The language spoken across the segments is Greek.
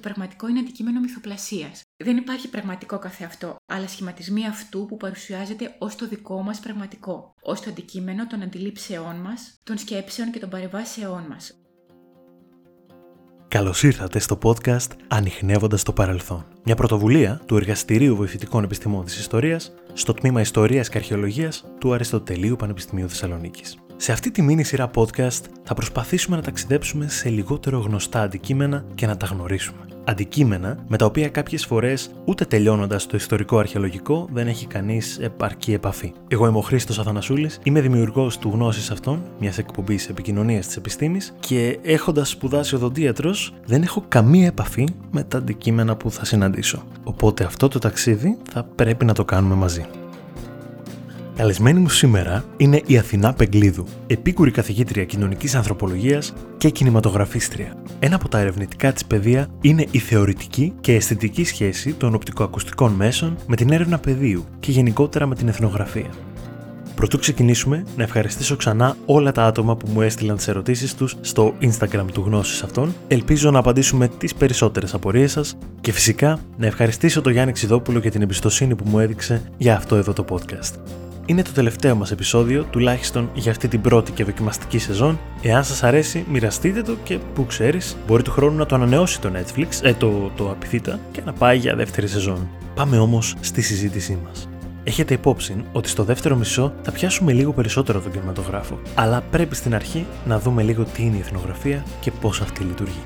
το πραγματικό είναι αντικείμενο μυθοπλασίας. Δεν υπάρχει πραγματικό καθεαυτό, αλλά σχηματισμοί αυτού που παρουσιάζεται ως το δικό μας πραγματικό, ως το αντικείμενο των αντιλήψεών μας, των σκέψεων και των παρεμβάσεών μας. Καλώς ήρθατε στο podcast «Ανιχνεύοντας το παρελθόν», μια πρωτοβουλία του Εργαστηρίου Βοηθητικών Επιστημών της Ιστορίας στο Τμήμα Ιστορίας και Αρχαιολογίας του Αριστοτελείου Πανεπιστημίου Θεσσαλονίκης. Σε αυτή τη μίνι σειρά podcast θα προσπαθήσουμε να ταξιδέψουμε σε λιγότερο γνωστά αντικείμενα και να τα γνωρίσουμε. Αντικείμενα με τα οποία κάποιες φορές, ούτε τελειώνοντας το ιστορικό αρχαιολογικό, δεν έχει κανείς επαρκή επαφή. Εγώ είμαι ο Χρήστος Αθανασούλης, είμαι δημιουργός του Γνώση Σ' Αυτόν, μιας εκπομπής επικοινωνίας της επιστήμης, και έχοντας σπουδάσει οδοντίατρος, δεν έχω καμία επαφή με τα αντικείμενα που θα συναντήσω. Οπότε αυτό το ταξίδι θα πρέπει να το κάνουμε μαζί. Καλεσμένη μου σήμερα είναι η Αθηνά Πεγκλίδου, επίκουρη καθηγήτρια κοινωνικής ανθρωπολογίας και κινηματογραφίστρια. Ένα από τα ερευνητικά της πεδία είναι η θεωρητική και αισθητική σχέση των οπτικοακουστικών μέσων με την έρευνα πεδίου και γενικότερα με την εθνογραφία. Πρωτού ξεκινήσουμε, να ευχαριστήσω ξανά όλα τα άτομα που μου έστειλαν τις ερωτήσεις τους στο Instagram του Γνώση Σ' Αυτόν. Ελπίζω να απαντήσουμε τις περισσότερες απορίες σας και φυσικά να ευχαριστήσω τον Γιάννη Ξυδόπουλο για την εμπιστοσύνη που μου έδειξε για αυτό εδώ το podcast. Είναι το τελευταίο μας επεισόδιο, τουλάχιστον για αυτή την πρώτη και δοκιμαστική σεζόν. Εάν σας αρέσει, μοιραστείτε το και που ξέρεις, μπορεί του χρόνου να το ανανεώσει το Netflix, το Α.Π.Θ. και να πάει για δεύτερη σεζόν. Πάμε όμως στη συζήτησή μας. Έχετε υπόψη ότι στο δεύτερο μισό θα πιάσουμε λίγο περισσότερο τον κινηματογράφο, αλλά πρέπει στην αρχή να δούμε λίγο τι είναι η εθνογραφία και πώς αυτή λειτουργεί.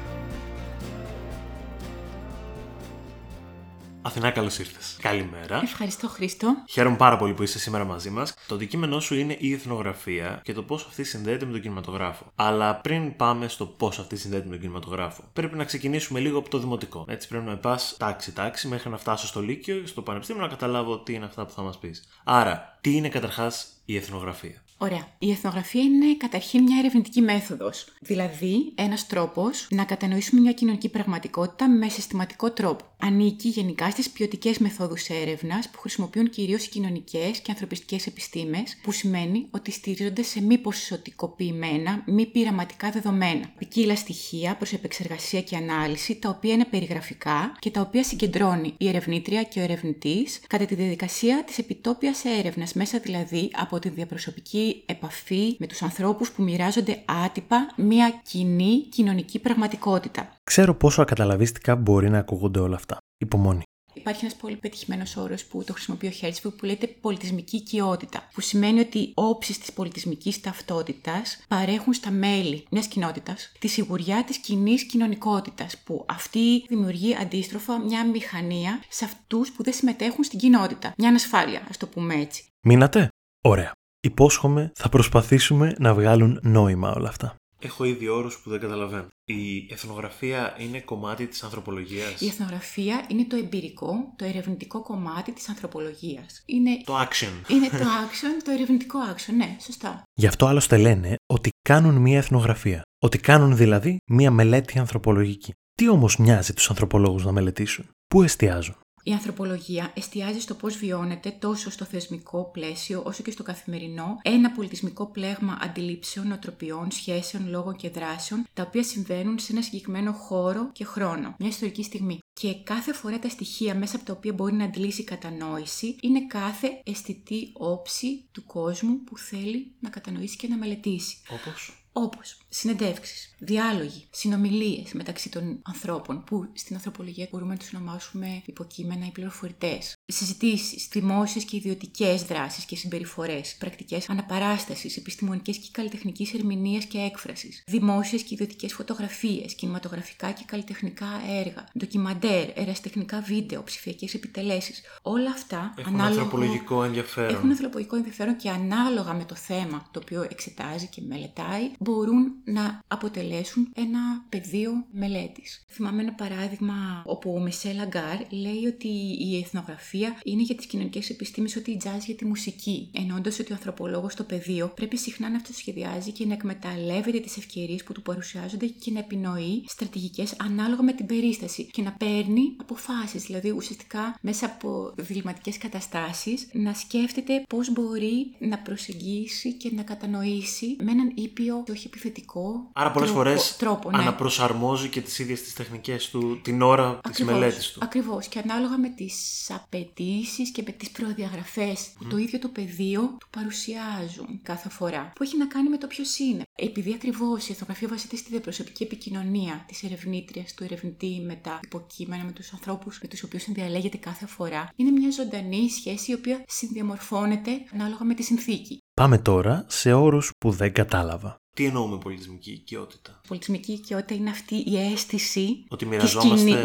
Αθηνά, καλώς ήρθες. Καλημέρα. Ευχαριστώ, Χρήστο. Χαίρομαι πάρα πολύ που είσαι σήμερα μαζί μας. Το αντικείμενό σου είναι η εθνογραφία και το πώς αυτή συνδέεται με τον κινηματογράφο. Αλλά πριν πάμε στο πώς αυτή συνδέεται με τον κινηματογράφο, πρέπει να ξεκινήσουμε λίγο από το δημοτικό. Έτσι, πρέπει να πας τάξη-τάξη μέχρι να φτάσω στο Λύκειο και στο Πανεπιστήμιο να καταλάβω τι είναι αυτά που θα μας πεις. Άρα, τι είναι καταρχάς η εθνογραφία? Ωραία. Η εθνογραφία είναι καταρχήν μια ερευνητική μέθοδος. Δηλαδή, ένας τρόπος να κατανοήσουμε μια κοινωνική πραγματικότητα με συστηματικό τρόπο. Ανήκει γενικά στις ποιοτικές μεθόδους έρευνας που χρησιμοποιούν κυρίως οι κοινωνικές και ανθρωπιστικές επιστήμες, που σημαίνει ότι στηρίζονται σε μη ποσοτικοποιημένα, μη πειραματικά δεδομένα. Ποικίλα στοιχεία προς επεξεργασία και ανάλυση, τα οποία είναι περιγραφικά και τα οποία συγκεντρώνει η ερευνήτρια και ο ερευνητής κατά τη διαδικασία της επιτόπιας έρευνας, μέσα δηλαδή από τη διαπροσωπική επαφή με τους ανθρώπους που μοιράζονται άτυπα μια κοινή κοινωνική πραγματικότητα. Ξέρω πόσο ακαταλαβίστικα μπορεί να ακούγονται όλα αυτά. Υπομονή. Υπάρχει ένας πολύ πετυχημένος όρος που το χρησιμοποιεί ο Χέρτσβιγκ που λέγεται πολιτισμική οικειότητα, που σημαίνει ότι όψεις της πολιτισμικής ταυτότητας παρέχουν στα μέλη μιας κοινότητας τη σιγουριά της κοινής κοινωνικότητας, που αυτή δημιουργεί αντίστροφα μια μηχανία σε αυτούς που δεν συμμετέχουν στην κοινότητα. Μια ανασφάλεια, ας το πούμε έτσι. Μείνατε? Ωραία. Υπόσχομαι, θα προσπαθήσουμε να βγάλουν νόημα όλα αυτά. Έχω ήδη όρους που δεν καταλαβαίνω. Η εθνογραφία είναι κομμάτι της ανθρωπολογίας. Η εθνογραφία είναι το εμπειρικό, το ερευνητικό κομμάτι της ανθρωπολογίας. Είναι το action. Είναι το action, το ερευνητικό action, ναι, σωστά. Γι' αυτό άλλωστε λένε ότι κάνουν μία εθνογραφία. Ότι κάνουν δηλαδή μία μελέτη ανθρωπολογική. Τι όμως μοιάζει τους ανθρωπολόγους να μελετήσουν? Πού εστιάζουν? Η ανθρωπολογία εστιάζει στο πώς βιώνεται τόσο στο θεσμικό πλαίσιο όσο και στο καθημερινό ένα πολιτισμικό πλέγμα αντιλήψεων, νοοτροπιών, σχέσεων, λόγων και δράσεων, τα οποία συμβαίνουν σε ένα συγκεκριμένο χώρο και χρόνο, μια ιστορική στιγμή. Και κάθε φορά τα στοιχεία μέσα από τα οποία μπορεί να αντλήσει η κατανόηση είναι κάθε αισθητή όψη του κόσμου που θέλει να κατανοήσει και να μελετήσει. Όπως συνεντεύξεις, διάλογοι, συνομιλίες μεταξύ των ανθρώπων, που στην ανθρωπολογία μπορούμε να τους ονομάσουμε υποκείμενα ή πληροφορητές, συζητήσεις, δημόσιες και ιδιωτικές δράσεις και συμπεριφορές, πρακτικές αναπαράστασης, επιστημονικές και καλλιτεχνικής ερμηνείας και έκφρασης, δημόσιες και ιδιωτικές φωτογραφίες, κινηματογραφικά και καλλιτεχνικά έργα, ντοκιμαντέρ, ερασιτεχνικά βίντεο, ψηφιακές επιτελέσεις. Όλα αυτά έχουν ανθρωπολογικό ενδιαφέρον. Έχουν ανθρωπολογικό ενδιαφέρον και ανάλογα με το θέμα το οποίο εξετάζει και μελετάει, μπορούν να αποτελέσουν ένα πεδίο μελέτης. Θυμάμαι ένα παράδειγμα όπου ο Μισελ Γκάρ λέει ότι η εθνογραφία είναι για τις κοινωνικές επιστήμες ότι η jazz για τη μουσική, εννοώντας ότι ο ανθρωπολόγος στο πεδίο πρέπει συχνά να αυτοσχεδιάζει και να εκμεταλλεύεται τις ευκαιρίες που του παρουσιάζονται και να επινοεί στρατηγικές ανάλογα με την περίσταση και να παίρνει αποφάσεις, δηλαδή ουσιαστικά μέσα από διλημματικές καταστάσεις να σκέφτεται πώς μπορεί να προσεγγίσει και να κατανοήσει με έναν ήπιο, όχι επιθετικό διαδικαστικό. Άρα πολλές φορές αναπροσαρμόζει και τις ίδιες τις τεχνικές του την ώρα της μελέτης του. Ακριβώς. Και ανάλογα με τις απαιτήσεις και με τις προδιαγραφές που το ίδιο το πεδίο του παρουσιάζουν κάθε φορά. Που έχει να κάνει με το ποιος είναι. Επειδή ακριβώς η εθνογραφία βασίζεται στη διαπροσωπική επικοινωνία της ερευνήτριας, του ερευνητή με τα υποκείμενα, με τους ανθρώπους με τους οποίους συνδιαλέγεται κάθε φορά, είναι μια ζωντανή σχέση η οποία συνδιαμορφώνεται ανάλογα με τη συνθήκη. Πάμε τώρα σε όρους που δεν κατάλαβα. Τι εννοούμε πολιτισμική οικειότητα? Πολιτισμική οικειότητα είναι αυτή η αίσθηση ότι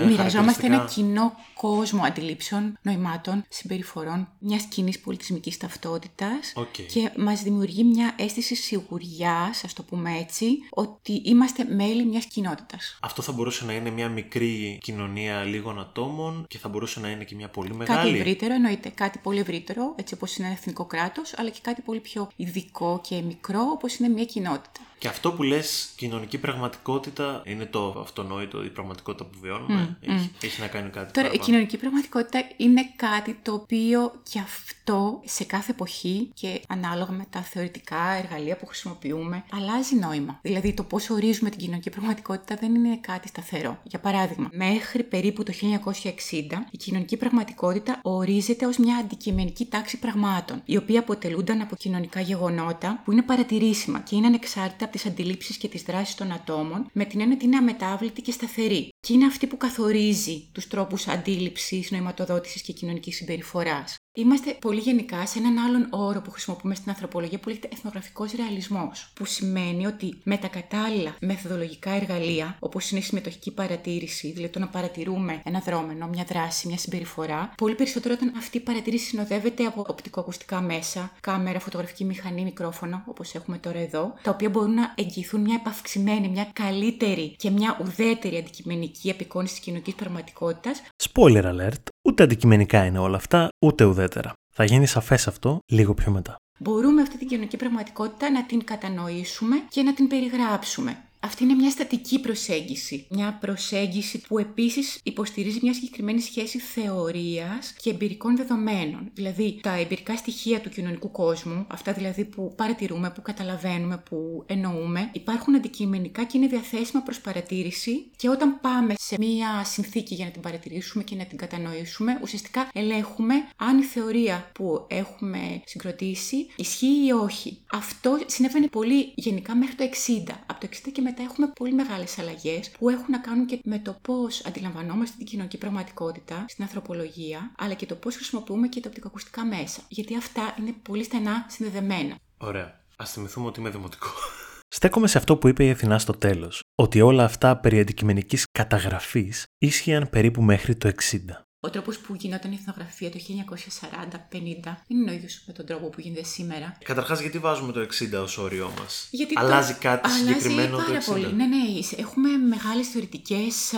μοιραζόμαστε ένα κοινό κόσμο αντιλήψεων, νοημάτων, συμπεριφορών, μιας κοινής πολιτισμικής ταυτότητας και μας δημιουργεί μια αίσθηση σιγουριάς, ας το πούμε έτσι, ότι είμαστε μέλη μιας κοινότητας. Αυτό θα μπορούσε να είναι μια μικρή κοινωνία λίγων ατόμων και θα μπορούσε να είναι και μια πολύ μεγάλη. Κάτι ευρύτερο, εννοείται. Κάτι πολύ ευρύτερο, έτσι όπως είναι ένα εθνικό κράτος, αλλά και κάτι πολύ πιο ειδικό και μικρό, όπως είναι μια κοινότητα. Και αυτό που λες κοινωνική πραγματικότητα είναι το αυτονόητο, η πραγματικότητα που βιώνουμε, έχει να κάνει κάτι. Τώρα, η κοινωνική πραγματικότητα είναι κάτι το οποίο και αυτό σε κάθε εποχή και ανάλογα με τα θεωρητικά εργαλεία που χρησιμοποιούμε αλλάζει νόημα. Δηλαδή, το πώς ορίζουμε την κοινωνική πραγματικότητα δεν είναι κάτι σταθερό. Για παράδειγμα, μέχρι περίπου το 1960 η κοινωνική πραγματικότητα ορίζεται ως μια αντικειμενική τάξη πραγμάτων, η οποία αποτελούνταν από κοινωνικά γεγονότα που είναι παρατηρήσιμα και είναι ανεξάρτητα από τις αντιλήψεις και τις δράσεις των ατόμων, με την έννοια ότι είναι αμετάβλητη και σταθερή. Και είναι αυτή που καθορίζει τους τρόπους αντίληψης, νοηματοδότησης και κοινωνικής συμπεριφοράς. Είμαστε πολύ γενικά σε έναν άλλον όρο που χρησιμοποιούμε στην ανθρωπολογία που λέγεται εθνογραφικός ρεαλισμός, που σημαίνει ότι με τα κατάλληλα μεθοδολογικά εργαλεία, όπως είναι η συμμετοχική παρατήρηση, δηλαδή το να παρατηρούμε ένα δρόμενο, μια δράση, μια συμπεριφορά, πολύ περισσότερο όταν αυτή η παρατήρηση συνοδεύεται από οπτικοακουστικά μέσα, κάμερα, φωτογραφική μηχανή, μικρόφωνο, όπως έχουμε τώρα εδώ, τα οποία μπορούν να εγγυηθούν μια επαυξημένη, μια καλύτερη και μια ουδέτερη αντικειμενική απεικόνηση της κοινωνικής πραγματικότητας. Spoiler alert. Ούτε αντικειμενικά είναι όλα αυτά, ούτε ουδέτερα. Θα γίνει σαφές αυτό λίγο πιο μετά. Μπορούμε αυτή την κοινωνική πραγματικότητα να την κατανοήσουμε και να την περιγράψουμε. Αυτή είναι μια στατική προσέγγιση. Μια προσέγγιση που επίσης υποστηρίζει μια συγκεκριμένη σχέση θεωρίας και εμπειρικών δεδομένων. Δηλαδή, τα εμπειρικά στοιχεία του κοινωνικού κόσμου, αυτά δηλαδή που παρατηρούμε, που καταλαβαίνουμε, που εννοούμε, υπάρχουν αντικειμενικά και είναι διαθέσιμα προς παρατήρηση. Και όταν πάμε σε μια συνθήκη για να την παρατηρήσουμε και να την κατανοήσουμε, ουσιαστικά ελέγχουμε αν η θεωρία που έχουμε συγκροτήσει ισχύει ή όχι. Αυτό συνέβαινε πολύ γενικά μέχρι το 60. Από το 60 και μετά έχουμε πολύ μεγάλες αλλαγές που έχουν να κάνουν και με το πώς αντιλαμβανόμαστε την κοινωνική πραγματικότητα στην ανθρωπολογία, αλλά και το πώς χρησιμοποιούμε και τα οπτικοακουστικά μέσα. Γιατί αυτά είναι πολύ στενά συνδεδεμένα. Ωραία. Ας θυμηθούμε ότι είμαι δημοτικό. Στέκομαι σε αυτό που είπε η Αθηνά στο τέλος, ότι όλα αυτά περί αντικειμενικής καταγραφής ίσχυαν περίπου μέχρι το 60. Ο τρόπος που γινόταν η εθνογραφία το 1940-50 δεν είναι ο ίδιος με τον τρόπο που γίνεται σήμερα. Καταρχάς, γιατί βάζουμε το 60 ως όριό μας? Γιατί αλλάζει κάτι συγκεκριμένο το 60? Πάρα πολύ. Ναι, έχουμε μεγάλες θεωρητικές,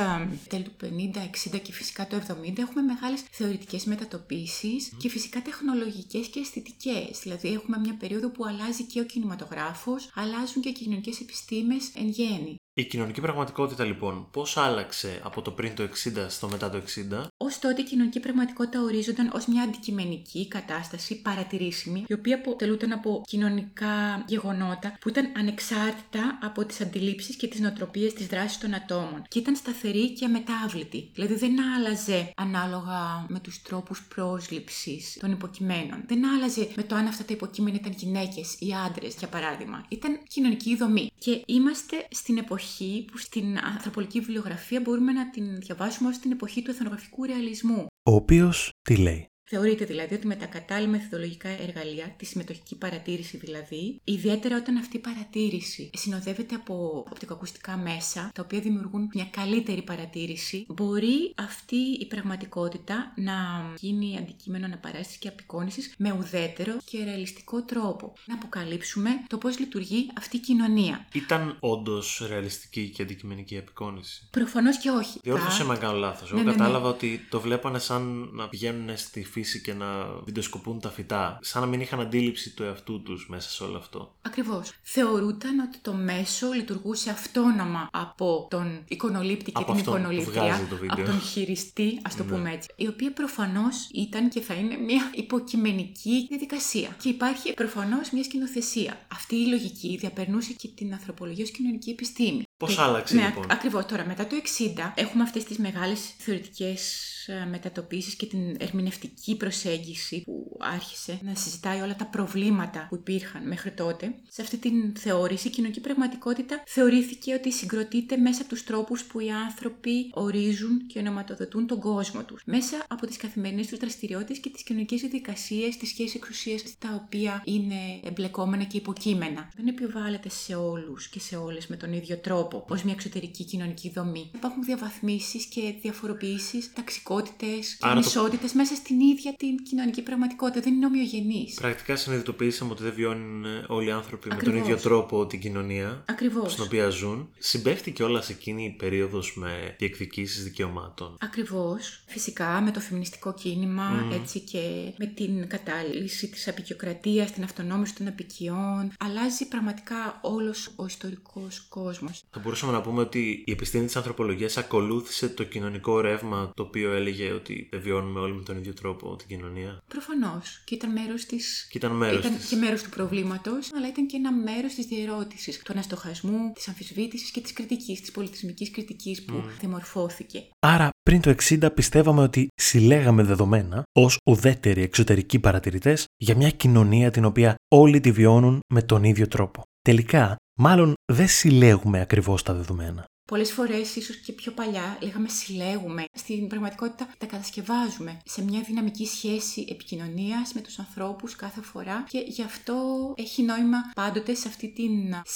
τέλη του 50, 60 και φυσικά το 70, έχουμε μεγάλες θεωρητικές μετατοπίσεις και φυσικά τεχνολογικές και αισθητικές. Δηλαδή, έχουμε μια περίοδο που αλλάζει και ο κινηματογράφος, αλλάζουν και οι κοινωνικές επιστήμες εν γέννη. Η κοινωνική πραγματικότητα λοιπόν πώς άλλαξε από το πριν το 60 στο μετά το 60? Ως τότε η κοινωνική πραγματικότητα ορίζονταν ως μια αντικειμενική κατάσταση παρατηρήσιμη, η οποία αποτελούταν από κοινωνικά γεγονότα που ήταν ανεξάρτητα από τις αντιλήψεις και τις νοοτροπίες της δράσης των ατόμων και ήταν σταθερή και αμετάβλητη. Δηλαδή δεν άλλαζε ανάλογα με τους τρόπους πρόσληψης των υποκειμένων. Δεν άλλαζε με το αν αυτά τα υποκείμενα ήταν γυναίκες ή άντρες, για παράδειγμα. Ήταν κοινωνική δομή. Και είμαστε στην εποχή που στην ανθρωπολογική βιβλιογραφία μπορούμε να την διαβάσουμε ως την εποχή του εθνογραφικού ρεαλισμού. Ο οποίος τι λέει? Θεωρείται δηλαδή ότι με τα κατάλληλα μεθοδολογικά εργαλεία, τη συμμετοχική παρατήρηση δηλαδή, ιδιαίτερα όταν αυτή η παρατήρηση συνοδεύεται από οπτικοακουστικά μέσα, τα οποία δημιουργούν μια καλύτερη παρατήρηση, μπορεί αυτή η πραγματικότητα να γίνει αντικείμενο αναπαράστασης και απεικόνησης με ουδέτερο και ρεαλιστικό τρόπο. Να αποκαλύψουμε το πώς λειτουργεί αυτή η κοινωνία. Ήταν όντως ρεαλιστική και αντικειμενική απεικόνηση? Προφανώς και όχι. Διόρθωσε με κάνω λάθος. Εγώ κατάλαβα ότι το βλέπανε σαν να πηγαίνουν στη φύση. βοηθήσει και να βιντεοσκοπούν τα φυτά, σαν να μην είχαν αντίληψη του εαυτού τους μέσα σε όλο αυτό. Ακριβώς. Θεωρούταν ότι το μέσο λειτουργούσε αυτόνομα από τον εικονολήπτη και την εικονολήπτρια, από τον χειριστή, ας το πούμε έτσι, η οποία προφανώς ήταν και θα είναι μια υποκειμενική διαδικασία. Και υπάρχει προφανώς μια σκηνοθεσία. Αυτή η λογική διαπερνούσε και την ανθρωπολογία ως κοινωνική επιστήμη. Πώς άλλαξε λοιπόν? Ακριβώς. Τώρα, μετά το 60, έχουμε αυτές τις μεγάλες θεωρητικές μετατοπίσεις και την ερμηνευτική προσέγγιση που άρχισε να συζητάει όλα τα προβλήματα που υπήρχαν μέχρι τότε. Σε αυτή την θεώρηση, η κοινωνική πραγματικότητα θεωρήθηκε ότι συγκροτείται μέσα από τους τρόπους που οι άνθρωποι ορίζουν και ονοματοδοτούν τον κόσμο τους. Μέσα από τις καθημερινές τους δραστηριότητες και τις κοινωνικές διαδικασίες, τις σχέσεις εξουσίας, τα οποία είναι εμπλεκόμενα και υποκείμενα. Δεν επιβάλλεται σε όλους και σε όλες με τον ίδιο τρόπο. Ως μια εξωτερική κοινωνική δομή. Υπάρχουν διαβαθμίσεις και διαφοροποιήσεις, ταξικότητες και ανισότητες μέσα στην ίδια την κοινωνική πραγματικότητα. Δεν είναι ομοιογενής. Πρακτικά συνειδητοποιήσαμε ότι δεν βιώνουν όλοι οι άνθρωποι με τον ίδιο τρόπο την κοινωνία στην οποία ζουν. Συμπέφτηκε όλα σε εκείνη η περίοδος με διεκδικήσεις δικαιωμάτων. Ακριβώς. Φυσικά με το φεμινιστικό κίνημα, έτσι και με την κατάλυση της αποικιοκρατίας, την αυτονόμηση των αποικιών. Αλλάζει πραγματικά όλος ο ιστορικός κόσμος. Θα μπορούσαμε να πούμε ότι η επιστήμη της ανθρωπολογίας ακολούθησε το κοινωνικό ρεύμα το οποίο έλεγε ότι βιώνουμε όλοι με τον ίδιο τρόπο την κοινωνία. Προφανώς. Και ήταν μέρος της. Και μέρος του προβλήματος, αλλά ήταν και ένα μέρος της διερώτησης, του αναστοχασμού, της αμφισβήτησης και της κριτικής, της πολιτισμικής κριτικής που διαμορφώθηκε. Άρα, πριν το 60 πιστεύαμε ότι συλλέγαμε δεδομένα ως ουδέτεροι εξωτερικοί παρατηρητές για μια κοινωνία την οποία όλοι τη βιώνουν με τον ίδιο τρόπο. Τελικά, μάλλον δεν συλλέγουμε ακριβώς τα δεδομένα. Πολλές φορές, ίσως και πιο παλιά, λέγαμε συλλέγουμε. Στην πραγματικότητα τα κατασκευάζουμε σε μια δυναμική σχέση επικοινωνίας με τους ανθρώπους κάθε φορά και γι' αυτό έχει νόημα πάντοτε σε αυτή τη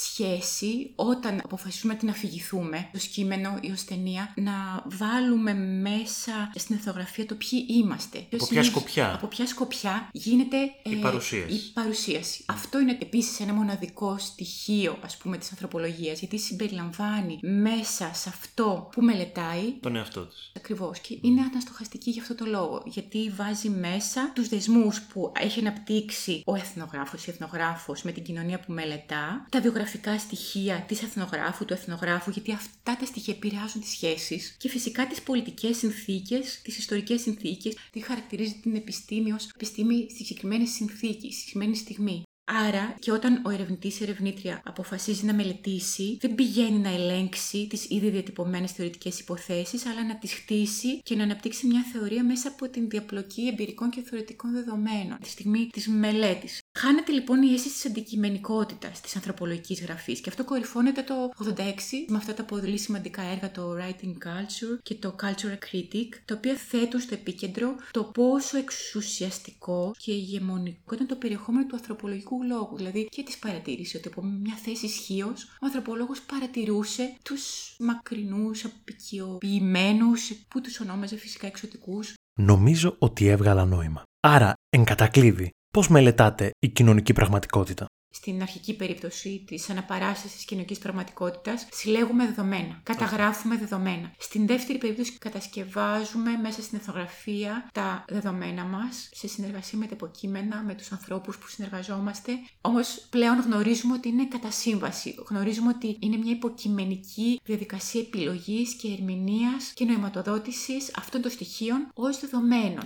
σχέση, όταν αποφασίσουμε να την αφηγηθούμε, το σκήμενο ή ως ταινία, να βάλουμε μέσα στην εθνογραφία το ποιοι είμαστε. Από ποια σκοπιά γίνεται η παρουσίαση. Αυτό είναι επίσης ένα μοναδικό στοιχείο, ας πούμε, της ανθρωπολογίας, γιατί συμπεριλαμβάνει μέσα σε αυτό που μελετάει τον εαυτό της. Ακριβώς. Και είναι αναστοχαστική γι' αυτό το λόγο. Γιατί βάζει μέσα τους δεσμούς που έχει αναπτύξει ο εθνογράφος, η εθνογράφος με την κοινωνία που μελετά, τα βιογραφικά στοιχεία της εθνογράφου, του εθνογράφου, γιατί αυτά τα στοιχεία επηρεάζουν τις σχέσεις και φυσικά τις πολιτικές συνθήκες, τις ιστορικές συνθήκες, τι χαρακτηρίζει την επιστήμη ως επιστήμη στη συγκεκριμένη συνθήκη, στη συγκεκριμένη στιγμή. Άρα και όταν ο ερευνητής ή ερευνήτρια αποφασίζει να μελετήσει, δεν πηγαίνει να ελέγξει τις ήδη διατυπωμένες θεωρητικές υποθέσεις, αλλά να τις χτίσει και να αναπτύξει μια θεωρία μέσα από την διαπλοκή εμπειρικών και θεωρητικών δεδομένων τη στιγμή της μελέτης. Χάνεται λοιπόν η αίσθηση της αντικειμενικότητας της ανθρωπολογικής γραφής και αυτό κορυφώνεται το 86 με αυτά τα πολύ σημαντικά έργα, το Writing Culture και το Cultural Critic, τα οποία θέτουν στο επίκεντρο το πόσο εξουσιαστικό και ηγεμονικό ήταν το περιεχόμενο του ανθρωπολογικού λόγου, δηλαδή και της παρατήρησης, ότι από μια θέση ισχύως ο ανθρωπολόγος παρατηρούσε τους μακρινούς, απικιοποιημένους, που τους ονόμαζε φυσικά εξωτικούς. Νομίζω ότι έβγαλα νόημα. Άρα, εν κατακλείδη, πώς μελετάτε η κοινωνική πραγματικότητα? Στην αρχική περίπτωση της αναπαράστασης της κοινωνικής πραγματικότητας, συλλέγουμε δεδομένα, καταγράφουμε δεδομένα. Στην δεύτερη περίπτωση, κατασκευάζουμε μέσα στην εθνογραφία τα δεδομένα μας, σε συνεργασία με τα υποκείμενα, με τους ανθρώπους που συνεργαζόμαστε. Όμως, πλέον γνωρίζουμε ότι είναι κατά σύμβαση. Γνωρίζουμε ότι είναι μια υποκειμενική διαδικασία επιλογής και ερμηνείας και νοηματοδότησης αυτών των στοιχείων ως δεδομένων.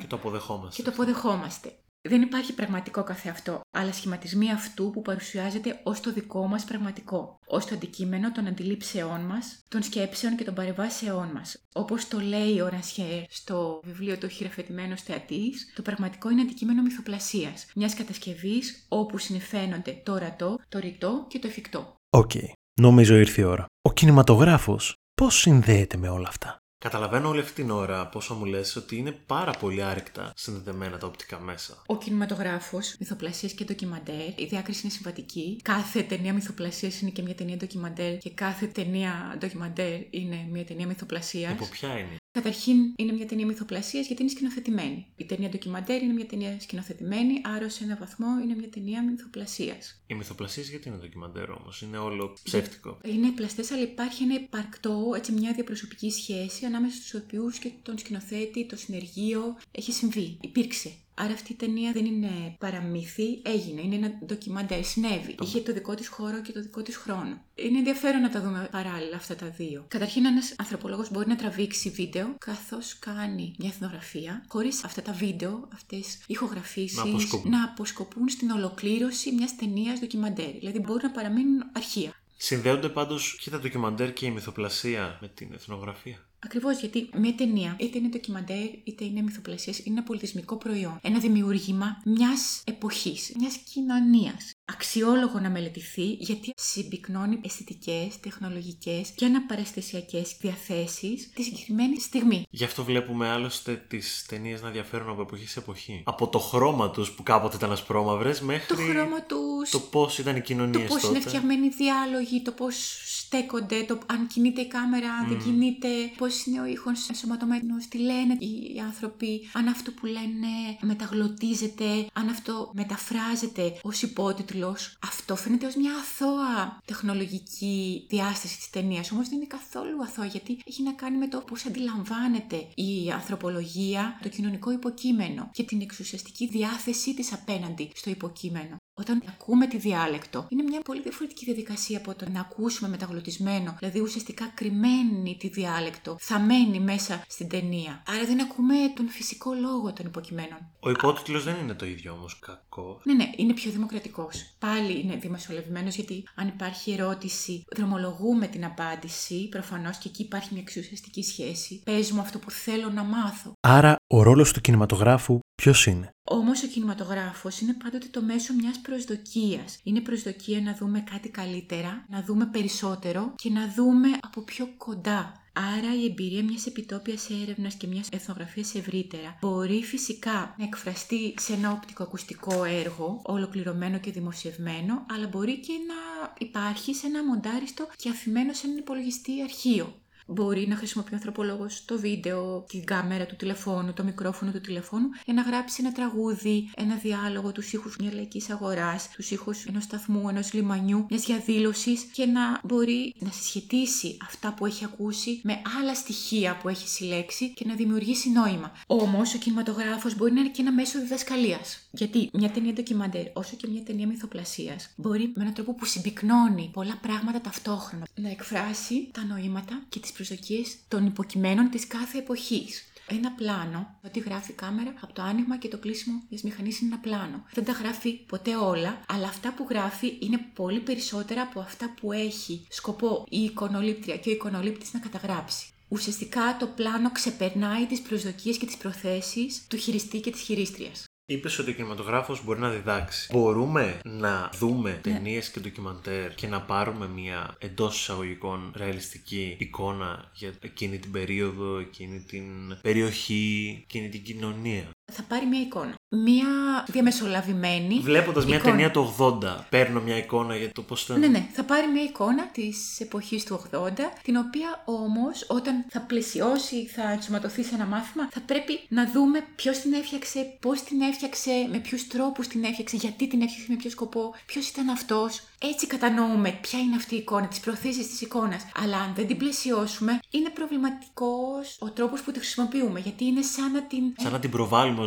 Και το αποδεχόμαστε. Δεν υπάρχει πραγματικό καθεαυτό, αλλά σχηματισμοί αυτού που παρουσιάζεται ως το δικό μας πραγματικό, ως το αντικείμενο των αντιλήψεών μας, των σκέψεων και των παρεμβάσεών μας. Όπως το λέει ο Ρανσιέρ στο βιβλίο «Το χειραφετημένος θεατής», το πραγματικό είναι αντικείμενο μυθοπλασίας, μιας κατασκευής όπου συνεφαίνονται το ορατό, το ρητό και το εφικτό. Okay. Νομίζω ήρθε η ώρα. Ο κινηματογράφος πώς συνδέεται με όλα αυτά? Καταλαβαίνω όλη αυτή την ώρα από όσα μου λες ότι είναι πάρα πολύ άρρηκτα συνδεδεμένα τα οπτικά μέσα. Ο κινηματογράφος, μυθοπλασίες και ντοκιμαντέρ, η διάκριση είναι συμβατική. Κάθε ταινία μυθοπλασίας είναι και μια ταινία ντοκιμαντέρ και κάθε ταινία ντοκιμαντέρ είναι μια ταινία μυθοπλασίας. Υπό ποια είναι? Καταρχήν, είναι μια ταινία μυθοπλασίας γιατί είναι σκηνοθετημένη. Η ταινία ντοκιμαντέρ είναι μια ταινία σκηνοθετημένη, άρα σε έναν βαθμό είναι μια ταινία μυθοπλασίας. Οι μυθοπλασίες γιατί είναι ντοκιμαντέρ όμως, είναι όλο ψεύτικο? Είναι πλαστές, αλλά υπάρχει ένα υπαρκτό, έτσι, μια διαπροσωπική σχέση ανάμεσα στους οποίους και τον σκηνοθέτη, το συνεργείο έχει συμβεί, υπήρξε. Άρα αυτή η ταινία δεν είναι παραμύθι, έγινε, είναι ένα ντοκιμαντέρ, συνέβη. Είχε το δικό της χώρο και το δικό της χρόνο. Είναι ενδιαφέρον να τα δούμε παράλληλα αυτά τα δύο. Καταρχήν, ένας ανθρωπολόγος μπορεί να τραβήξει βίντεο καθώς κάνει μια εθνογραφία, χωρίς αυτά τα βίντεο, αυτές ηχογραφήσεις να αποσκοπούν στην ολοκλήρωση μιας ταινίας ντοκιμαντέρ. Δηλαδή μπορούν να παραμείνουν αρχεία. Συνδέονται πάντως και τα ντοκιμαντέρ και η μυθοπλασία με την εθνογραφία. Ακριβώς, γιατί μια ταινία, είτε είναι ντοκιμαντέρ είτε είναι μυθοπλασίες, είναι ένα πολιτισμικό προϊόν. Ένα δημιούργημα μιας εποχής, μιας κοινωνίας. Αξιόλογο να μελετηθεί, γιατί συμπυκνώνει αισθητικές, τεχνολογικές και αναπαραστασιακές διαθέσεις τη συγκεκριμένη στιγμή. Γι' αυτό βλέπουμε άλλωστε τις ταινίες να διαφέρουν από εποχή σε εποχή. Από το χρώμα τους που κάποτε ήταν ασπρόμαυρες μέχρι το χρώμα τους, το πώς ήταν οι κοινωνίες, το πώς είναι φτιαγμένοι οι διάλογοι, το πώς στέκονται, το αν κινείται η κάμερα, αν δεν κινείται, πώς είναι ο ήχος ενσωματωμένος, τι λένε οι άνθρωποι, αν αυτό που λένε μεταγλωτίζεται, αν αυτό μεταφράζεται ως υπότιτλο. Αυτό φαίνεται ως μια αθώα τεχνολογική διάσταση της ταινίας, όμως δεν είναι καθόλου αθώα, γιατί έχει να κάνει με το πώς αντιλαμβάνεται η ανθρωπολογία το κοινωνικό υποκείμενο και την εξουσιαστική διάθεσή της απέναντι στο υποκείμενο. Όταν ακούμε τη διάλεκτο, είναι μια πολύ διαφορετική διαδικασία από το να ακούσουμε μεταγλωτισμένο, δηλαδή ουσιαστικά κρυμμένη τη διάλεκτο, θαμμένη μέσα στην ταινία. Άρα δεν ακούμε τον φυσικό λόγο των υποκειμένων. Ο υπότιτλος δεν είναι το ίδιο όμως κακό. Ναι, είναι πιο δημοκρατικός. Πάλι είναι δημοσιολευμένος, γιατί αν υπάρχει ερώτηση, δρομολογούμε την απάντηση, προφανώς, και εκεί υπάρχει μια εξουσιαστική σχέση. Πες μου αυτό που θέλω να μάθω. Άρα ο ρόλος του κινηματογράφου ποιος είναι? Όμως ο κινηματογράφος είναι πάντοτε το μέσο μιας προσδοκίας. Είναι προσδοκία να δούμε κάτι καλύτερα, να δούμε περισσότερο και να δούμε από πιο κοντά. Άρα η εμπειρία μιας επιτόπιας έρευνας και μιας εθνογραφίας ευρύτερα μπορεί φυσικά να εκφραστεί σε ένα οπτικοακουστικό έργο, ολοκληρωμένο και δημοσιευμένο, αλλά μπορεί και να υπάρχει σε ένα μοντάριστο και αφημένο σε έναν υπολογιστή αρχείο. Μπορεί να χρησιμοποιεί ο ανθρωπολόγος το βίντεο, την κάμερα του τηλεφώνου, το μικρόφωνο του τηλεφώνου για να γράψει ένα τραγούδι, ένα διάλογο, τους ήχους μιας λαϊκής αγοράς, τους ήχους ενός σταθμού, ενός λιμανιού, μιας διαδήλωσης, και να μπορεί να συσχετίσει αυτά που έχει ακούσει με άλλα στοιχεία που έχει συλλέξει και να δημιουργήσει νόημα. Όμως ο κινηματογράφος μπορεί να είναι και ένα μέσο διδασκαλίας. Γιατί μια ταινία ντοκιμαντέρ, όσο και μια ταινία μυθοπλασίας, μπορεί με έναν τρόπο που συμπυκνώνει πολλά πράγματα ταυτόχρονα να εκφράσει τα νοήματα και τις προσδοκίες των υποκειμένων της κάθε εποχής. Ένα πλάνο, ό,τι γράφει η κάμερα από το άνοιγμα και το κλείσιμο μιας μηχανής είναι ένα πλάνο. Δεν τα γράφει ποτέ όλα, αλλά αυτά που γράφει είναι πολύ περισσότερα από αυτά που έχει σκοπό η εικονολήπτρια και ο εικονολήπτης να καταγράψει. Ουσιαστικά το πλάνο ξεπερνάει τις προσδοκίες και τις προθέσεις του χειριστή και της χειρίστριας. Είπες ότι ο κινηματογράφος μπορεί να διδάξει. Μπορούμε να δούμε ταινίες και ντοκιμαντέρ και να πάρουμε μια εντός εισαγωγικών ρεαλιστική εικόνα για εκείνη την περίοδο, εκείνη την περιοχή, εκείνη την κοινωνία? Θα πάρει μια εικόνα. Μια διαμεσολαβημένη. Βλέποντας μια ταινία του 80, παίρνω μια εικόνα για το πώς ήταν. Ναι, θα πάρει μια εικόνα της εποχής του 80, την οποία όμως όταν θα πλαισιώσει, θα ενσωματωθεί σε ένα μάθημα, θα πρέπει να δούμε ποιος την έφτιαξε, πώς την έφτιαξε, με ποιους τρόπους την έφτιαξε, γιατί την έφτιαξε, με ποιο σκοπό, ποιος ήταν αυτός. Έτσι κατανοούμε ποια είναι αυτή η εικόνα, τις προθέσεις της εικόνας. Αλλά αν δεν την πλαισιώσουμε, είναι προβληματικός ο τρόπος που τη χρησιμοποιούμε, γιατί είναι σαν να την. Σαν να την προβάλλουμε.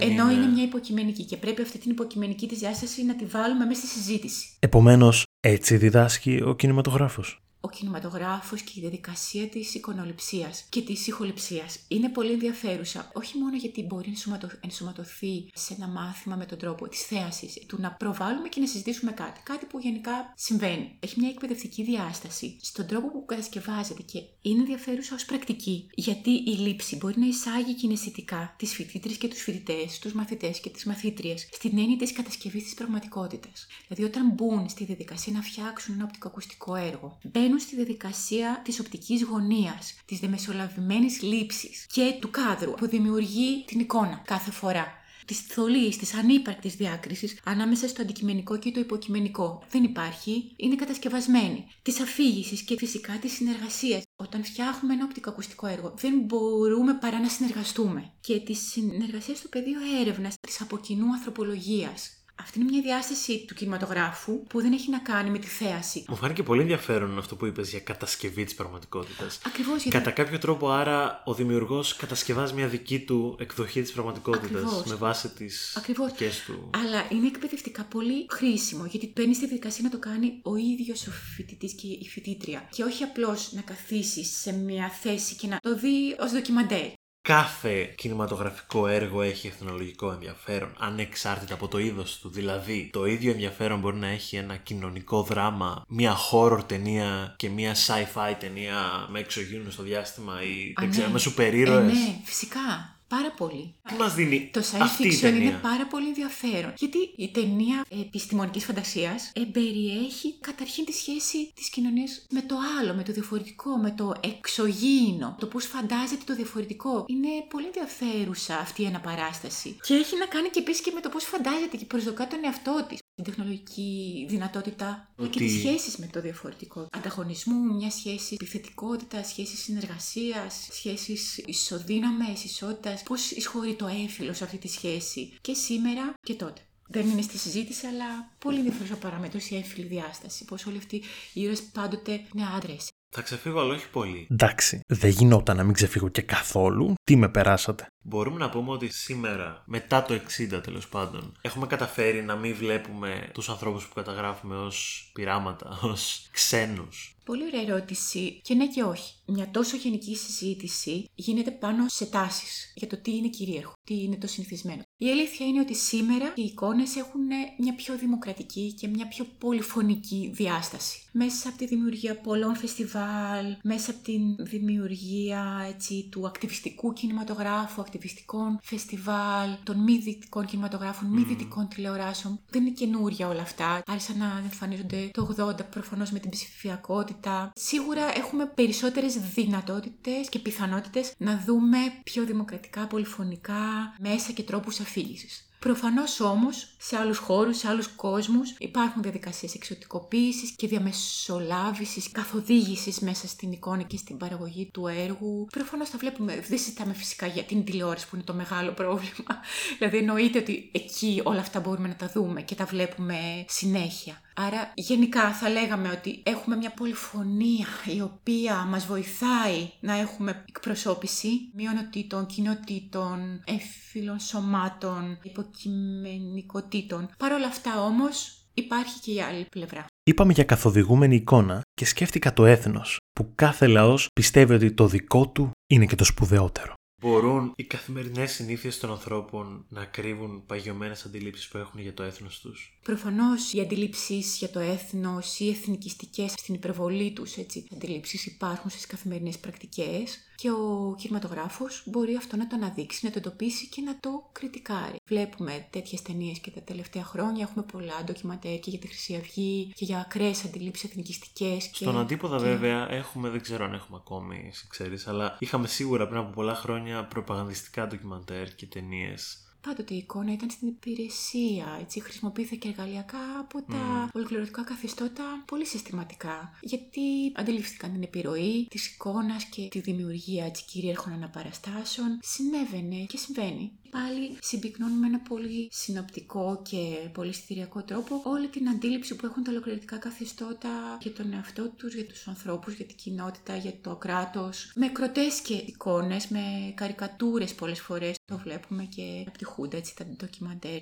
Ενώ είναι μια υποκειμενική και πρέπει αυτή την υποκειμενική της διάσταση να τη βάλουμε μέσα στη συζήτηση. Επομένως, έτσι διδάσκει ο κινηματογράφος. Ο κινηματογράφος και η διαδικασία της εικονοληψίας και της ηχοληψίας είναι πολύ ενδιαφέρουσα. Όχι μόνο γιατί μπορεί να ενσωματωθεί σε ένα μάθημα με τον τρόπο της θέασης, του να προβάλλουμε και να συζητήσουμε κάτι. Κάτι που γενικά συμβαίνει. Έχει μια εκπαιδευτική διάσταση στον τρόπο που κατασκευάζεται και είναι ενδιαφέρουσα ως πρακτική. Γιατί η λήψη μπορεί να εισάγει κιναισθητικά τις φοιτήτρες και τους φοιτητές, τους μαθητές και τις μαθήτριες στην έννοια της κατασκευής της πραγματικότητας. Δηλαδή, όταν μπουν στη διαδικασία να φτιάξουν ένα οπτικοακουστικό έργο, στη διαδικασία της οπτικής γωνίας, της διαμεσολαβημένης λήψης και του κάδρου που δημιουργεί την εικόνα κάθε φορά. Της θολής, της ανύπαρκτης διάκρισης ανάμεσα στο αντικειμενικό και το υποκειμενικό. Δεν υπάρχει, είναι κατασκευασμένη. Της αφήγησης και φυσικά της συνεργασίας. Όταν φτιάχνουμε ένα οπτικοακουστικό έργο, δεν μπορούμε παρά να συνεργαστούμε. Και της συνεργασίας στο πεδίο έρευνας, της από κοινού ανθρωπολογίας. Αυτή είναι μια διάσταση του κινηματογράφου που δεν έχει να κάνει με τη θέαση. Μου φάνηκε πολύ ενδιαφέρον αυτό που είπες για κατασκευή της πραγματικότητας. Ακριβώς. Γιατί... Κατά κάποιο τρόπο, άρα, ο δημιουργός κατασκευάζει μια δική του εκδοχή της πραγματικότητας. Ακριβώς. Με βάση τις δικές του. Αλλά είναι εκπαιδευτικά πολύ χρήσιμο, γιατί παίρνει τη διαδικασία να το κάνει ο ίδιος ο φοιτητής και η φοιτήτρια. Και όχι απλώς να καθίσει σε μια θέση και να το δει ως ντοκιμαντέρ. Κάθε κινηματογραφικό έργο έχει εθνολογικό ενδιαφέρον, ανεξάρτητα από το είδος του. Δηλαδή, το ίδιο ενδιαφέρον μπορεί να έχει ένα κοινωνικό δράμα, μια horror ταινία και μια sci-fi ταινία με εξωγήινους στο διάστημα ή δεν ξέρω, με σούπερ ήρωες. Ναι, φυσικά. Πάρα πολύ. Τι μας δίνει το science fiction? Είναι πάρα πολύ ενδιαφέρον. Γιατί η ταινία επιστημονικής φαντασίας περιέχει καταρχήν τη σχέση της κοινωνίας με το άλλο, με το διαφορετικό, με το εξωγήινο. Το πώς φαντάζεται το διαφορετικό. Είναι πολύ ενδιαφέρουσα αυτή η αναπαράσταση. Και έχει να κάνει και επίσης και με το πώς φαντάζεται και προσδοκά τον εαυτό της. Την τεχνολογική δυνατότητα και τις σχέσεις με το διαφορετικό. Ανταγωνισμού, μια σχέση επιθετικότητα, σχέση συνεργασίας, σχέσεις ισοδύναμες, ισότητας. Πώς εισχωρεί το έμφυλο σε αυτή τη σχέση και σήμερα και τότε. Δεν είναι στη συζήτηση, αλλά πολύ ενδιαφέρουσα παραμέτρωση η έμφυλη διάσταση. Πώς όλοι αυτοί οι ήρωες πάντοτε είναι άντρες. Θα ξεφύγω, αλλά όχι πολύ. Εντάξει, δεν γινόταν να μην ξεφύγω και καθόλου. Τι με περάσατε. Μπορούμε να πούμε ότι σήμερα, μετά το 60 τέλος πάντων, έχουμε καταφέρει να μην βλέπουμε τους ανθρώπους που καταγράφουμε ως πειράματα, ως ξένους. Πολύ ωραία ερώτηση. Και ναι και όχι. Μια τόσο γενική συζήτηση γίνεται πάνω σε τάσεις για το τι είναι κυρίαρχο, τι είναι το συνηθισμένο. Η αλήθεια είναι ότι σήμερα οι εικόνες έχουν μια πιο δημοκρατική και μια πιο πολυφωνική διάσταση. Μέσα από τη δημιουργία πολλών φεστιβάλ, μέσα από τη δημιουργία του ακτιβιστικού κινηματογράφου, ακτιβιστικών φεστιβάλ, των μη δυτικών κινηματογράφων, μη δυτικών τηλεοράσεων. Δεν είναι καινούρια όλα αυτά. Άρχισαν να εμφανίζονται το 80 προφανώς με την ψηφιακότητα. Σίγουρα έχουμε περισσότερες δυνατότητες και πιθανότητες να δούμε πιο δημοκρατικά, πολυφωνικά μέσα και τρόπους αφήγησης. Προφανώς όμως, σε άλλους χώρους, σε άλλους κόσμους, υπάρχουν διαδικασίες εξωτικοποίησης και διαμεσολάβησης, καθοδήγησης μέσα στην εικόνα και στην παραγωγή του έργου. Προφανώς τα βλέπουμε, δεν συζητάμε φυσικά για την τηλεόραση που είναι το μεγάλο πρόβλημα. Δηλαδή, εννοείται ότι εκεί όλα αυτά μπορούμε να τα δούμε και τα βλέπουμε συνέχεια. Άρα, γενικά θα λέγαμε ότι έχουμε μια πολυφωνία η οποία μας βοηθάει να έχουμε εκπροσώπηση μειονοτήτων, κοινοτήτων, έμφυλων σωμάτων, υποκειμενικοτήτων. Παρ' όλα αυτά όμως υπάρχει και η άλλη πλευρά. Είπαμε για καθοδηγούμενη εικόνα και σκέφτηκα το έθνος που κάθε λαός πιστεύει ότι το δικό του είναι και το σπουδαιότερο. Μπορούν οι καθημερινές συνήθειες των ανθρώπων να κρύβουν παγιωμένες αντιλήψεις που έχουν για το έθνος τους. Προφανώς οι αντιλήψεις για το έθνος, οι εθνικιστικές στην υπερβολή τους, έτσι, αντιλήψεις υπάρχουν στις καθημερινές πρακτικές. Και ο κινηματογράφος μπορεί αυτό να το αναδείξει, να το εντοπίσει και να το κριτικάρει. Βλέπουμε τέτοιες ταινίες και τα τελευταία χρόνια. Έχουμε πολλά ντοκιμαντέρ και για τη Χρυσή Αυγή και για ακραίες αντιλήψεις εθνικιστικές. Στον αντίποδα, βέβαια, έχουμε, δεν ξέρω αν έχουμε ακόμη, ξέρεις, αλλά είχαμε σίγουρα πριν από πολλά χρόνια προπαγανδιστικά ντοκιμαντέρ και ταινίες. Πάντοτε η εικόνα ήταν στην υπηρεσία, έτσι, χρησιμοποιήθηκε και εργαλειακά από τα ολοκληρωτικά καθεστώτα πολύ συστηματικά. Γιατί αντιλήφθηκαν την επιρροή της εικόνας και τη δημιουργία, έτσι, κυρίαρχων αναπαραστάσεων. Συνέβαινε και συμβαίνει. Πάλι συμπυκνώνουμε ένα πολύ συνοπτικό και πολύ στηριακό τρόπο όλη την αντίληψη που έχουν τα ολοκληρωτικά καθεστώτα για τον εαυτό τους, για τους ανθρώπους, για την κοινότητα, για το κράτος. Με κροτέσκες εικόνες, με καρικατούρες πολλές φορές. Το βλέπουμε και από τη Χούντα, έτσι, τα ντοκιμαντέρ.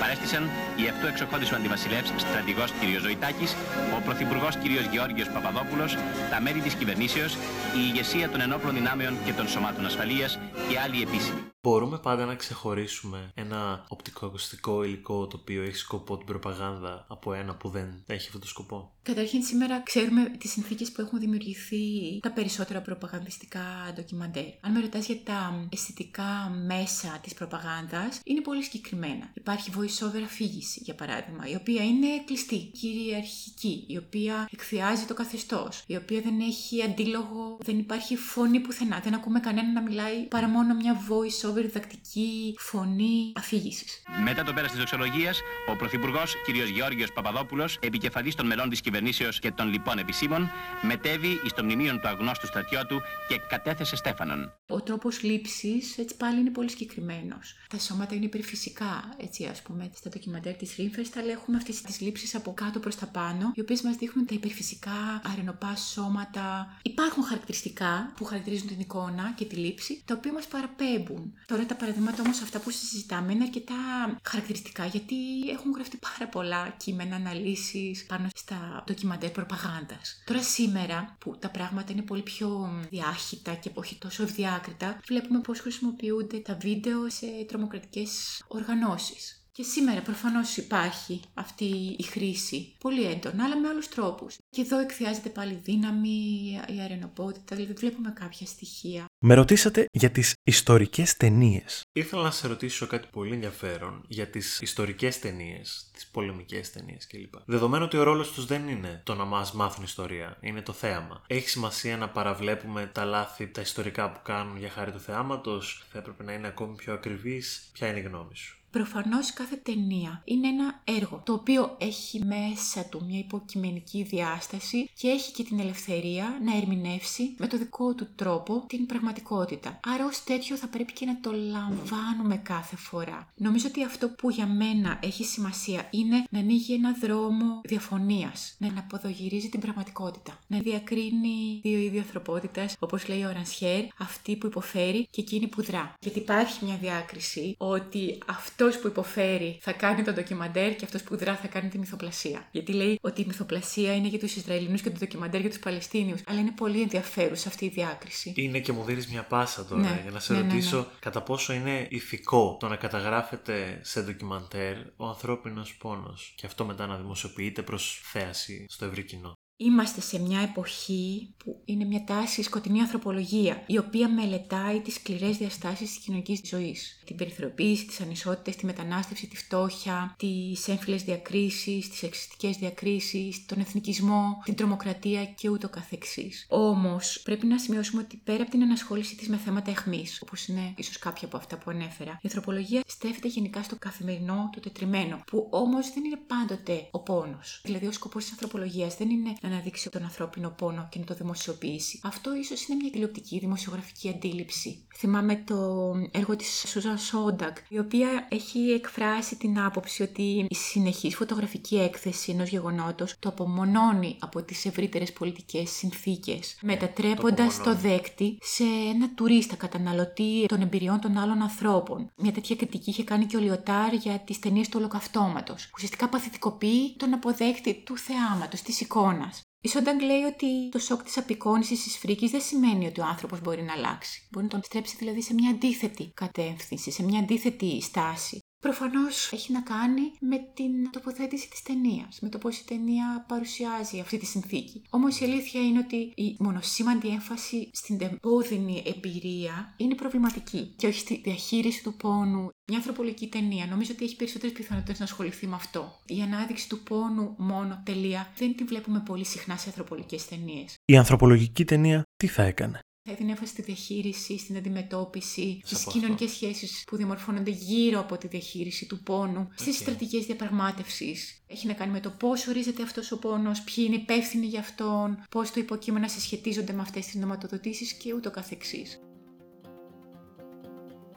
Παρέστησαν οι ευτοεξοχόντες ο αντιβασιλεύς στρατηγός κ. Ζωητάκης, ο πρωθυπουργός κ. Γεώργιος Παπαδόπουλος, τα μέλη της κυβερνήσεως, η ηγεσία των ενόπλων δυνάμεων και των σωμάτων ασφαλείας και άλλοι επίσημοι. Μπορούμε πάντα να ξεχωρίσουμε ένα οπτικοακουστικό υλικό το οποίο έχει σκοπό την προπαγάνδα από ένα που δεν έχει αυτό το σκοπό. Καταρχήν, σήμερα ξέρουμε τις συνθήκες που έχουν δημιουργηθεί τα περισσότερα προπαγανδιστικά ντοκιμαντέρ. Αν με ρωτάς για τα αισθητικά μέσα της προπαγάνδας, είναι πολύ συγκεκριμένα. Υπάρχει voice-over αφήγηση, για παράδειγμα, η οποία είναι κλειστή, κυριαρχική, η οποία εκφιάζει το καθεστώς, η οποία δεν έχει αντίλογο, δεν υπάρχει φωνή πουθενά, δεν ακούμε κανένα να μιλάει παρά μόνο μια voice-over. Διδακτική φωνή αφήγησης. Μετά το πέρας της δοξολογίας, ο πρωθυπουργός κ. Γεώργιος Παπαδόπουλος, επικεφαλής των μελών της κυβερνήσεως και των λοιπών επισήμων, μετέβη εις το μνημείον του αγνώστου στρατιώτου και κατέθεσε στέφανον. Ο τρόπος λήψης, έτσι, πάλι είναι πολύ συγκεκριμένος. Τα σώματα είναι υπερφυσικά, έτσι, ας πούμε, είδαμε στα ντοκιμαντέρ της Ρίνφεσταλ, έχουμε αυτές τις λήψεις από κάτω προς τα πάνω, οι οποίες μας δείχνουν τα υπερφυσικά, αρενοπά σώματα. Υπάρχουν χαρακτηριστικά που χαρακτηρίζουν την εικόνα και τη λήψη, τα οποία μας παραπέμπουν. Τώρα τα παραδείγματα όμως αυτά που συζητάμε είναι αρκετά χαρακτηριστικά, γιατί έχουν γραφτεί πάρα πολλά κείμενα, αναλύσεις πάνω στα ντοκιμαντέρ προπαγάνδας. Τώρα σήμερα που τα πράγματα είναι πολύ πιο διάχυτα και όχι τόσο ευδιάκριτα, βλέπουμε πώς χρησιμοποιούνται τα βίντεο σε τρομοκρατικές οργανώσεις. Και σήμερα προφανώς υπάρχει αυτή η χρήση πολύ έντονα, αλλά με άλλους τρόπους. Και εδώ εκθιάζεται πάλι η δύναμη, η αρενοπότητα, δηλαδή βλέπουμε κάποια στοιχεία. Με ρωτήσατε για τις ιστορικές ταινίες. Ήθελα να σε ρωτήσω κάτι πολύ ενδιαφέρον για τις ιστορικές ταινίες, τις πολεμικές ταινίες κλπ. Δεδομένου ότι ο ρόλος τους δεν είναι το να μας μάθουν ιστορία, είναι το θέαμα. Έχει σημασία να παραβλέπουμε τα λάθη, τα ιστορικά που κάνουν για χάρη του θεάματος, θα έπρεπε να είναι ακόμη πιο ακριβής. Ποια είναι η γνώμη σου? Προφανώς κάθε ταινία είναι ένα έργο το οποίο έχει μέσα του μια υποκειμενική διάσταση και έχει και την ελευθερία να ερμηνεύσει με το δικό του τρόπο την πραγματικότητα. Άρα ως τέτοιο θα πρέπει και να το λαμβάνουμε κάθε φορά. Νομίζω ότι αυτό που για μένα έχει σημασία είναι να ανοίγει ένα δρόμο διαφωνίας, να αναποδογυρίζει την πραγματικότητα, να διακρίνει δύο είδη ανθρωπότητας, όπως λέει ο Ρανσιέρ, αυτή που υποφέρει και εκείνη που δρά. Γιατί υπάρχει μια διάκριση ότι αυτός που υποφέρει θα κάνει το ντοκιμαντέρ και αυτός που δρά θα κάνει τη μυθοπλασία. Γιατί λέει ότι η μυθοπλασία είναι για τους Ισραηλινούς και το ντοκιμαντέρ για τους Παλαιστίνιους. Αλλά είναι πολύ ενδιαφέρουσα αυτή η διάκριση. Είναι και μου δίνεις μια πάσα τώρα, ναι, για να σε ρωτήσω κατά πόσο είναι ηθικό το να καταγράφεται σε ντοκιμαντέρ ο ανθρώπινος πόνος και αυτό μετά να δημοσιοποιείται προς θέαση στο ευρύ κοινό. Είμαστε σε μια εποχή που είναι μια τάση σκοτεινή ανθρωπολογία, η οποία μελετάει τις σκληρές διαστάσεις της κοινωνικής ζωής. Την περιθωριοποίηση, τις ανισότητες, τη μετανάστευση, τη φτώχεια, τις έμφυλες διακρίσεις, τις σεξιστικές διακρίσεις, τον εθνικισμό, την τρομοκρατία και ούτω καθεξής. Όμως, πρέπει να σημειώσουμε ότι πέρα από την ενασχόλησή της με θέματα αιχμής, όπως είναι ίσως κάποια από αυτά που ανέφερα, η ανθρωπολογία στέφεται γενικά στο καθημερινό, το τετριμένο, που όμως δεν είναι πάντοτε ο πόνος. Δηλαδή, ο σκοπός της ανθρωπολογίας δεν είναι να δείξει τον ανθρώπινο πόνο και να το δημοσιοποιήσει. Αυτό ίσως είναι μια τηλεοπτική δημοσιογραφική αντίληψη. Θυμάμαι το έργο της Σούζαν Σόνταγκ, η οποία έχει εκφράσει την άποψη ότι η συνεχής φωτογραφική έκθεση ενός γεγονότος το απομονώνει από τις ευρύτερες πολιτικές συνθήκες, μετατρέποντας το δέκτη σε ένα τουρίστα καταναλωτή των εμπειριών των άλλων ανθρώπων. Μια τέτοια κριτική είχε κάνει και ο Λιωτάρ για τις ταινίες του Ολοκαυτώματος. Ουσιαστικά παθητικοποιεί τον αποδέκτη του θεάματος, της εικόνας. Η Σόνταγκ λέει ότι το σοκ της απεικόνησης της φρίκης δεν σημαίνει ότι ο άνθρωπος μπορεί να αλλάξει. Μπορεί να τον στρέψει δηλαδή σε μια αντίθετη κατεύθυνση, σε μια αντίθετη στάση. Προφανώς έχει να κάνει με την τοποθέτηση της ταινίας, με το πώς η ταινία παρουσιάζει αυτή τη συνθήκη. Όμως η αλήθεια είναι ότι η μονοσήμαντη έμφαση στην τεμπόδινη εμπειρία είναι προβληματική και όχι στη διαχείριση του πόνου. Μια ανθρωπολογική ταινία νομίζω ότι έχει περισσότερες πιθανότητες να ασχοληθεί με αυτό. Η ανάδειξη του πόνου μόνο τελεία δεν τη βλέπουμε πολύ συχνά σε ανθρωπολογικές ταινίες. Η ανθρωπολογική ταινία τι θα έκανε? Θα έδινε έμφαση στη διαχείριση, στην αντιμετώπιση, στις κοινωνικές σχέσεις που διαμορφώνονται γύρω από τη διαχείριση του πόνου, στις στρατηγικές διαπραγμάτευσης. Έχει να κάνει με το πώς ορίζεται αυτός ο πόνος, ποιοι είναι υπεύθυνοι για αυτόν, πώς το υποκείμενα συσχετίζονται με αυτές τις νοματοδοτήσεις και ούτω καθεξής.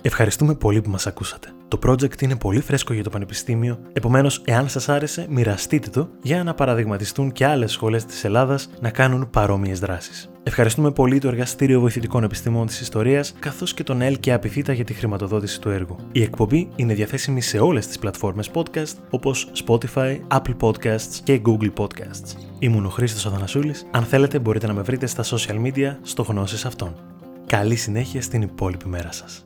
Ευχαριστούμε πολύ που μας ακούσατε. Το project είναι πολύ φρέσκο για το Πανεπιστήμιο, επομένως, εάν σας άρεσε, μοιραστείτε το για να παραδειγματιστούν και άλλες σχολές της Ελλάδας να κάνουν παρόμοιες δράσεις. Ευχαριστούμε πολύ το Εργαστήριο Βοηθητικών Επιστημών της Ιστορίας, καθώς και τον Ε.Λ.Κ.Ε. Α.Π.Θ. για τη χρηματοδότηση του έργου. Η εκπομπή είναι διαθέσιμη σε όλες τις πλατφόρμες podcast, όπως Spotify, Apple Podcasts και Google Podcasts. Ήμουν ο Χρήστος Αθανασούλης. Αν θέλετε, μπορείτε να με βρείτε στα social media στο Γνώση Σ' Αυτόν. Καλή συνέχεια στην υπόλοιπη μέρα σας.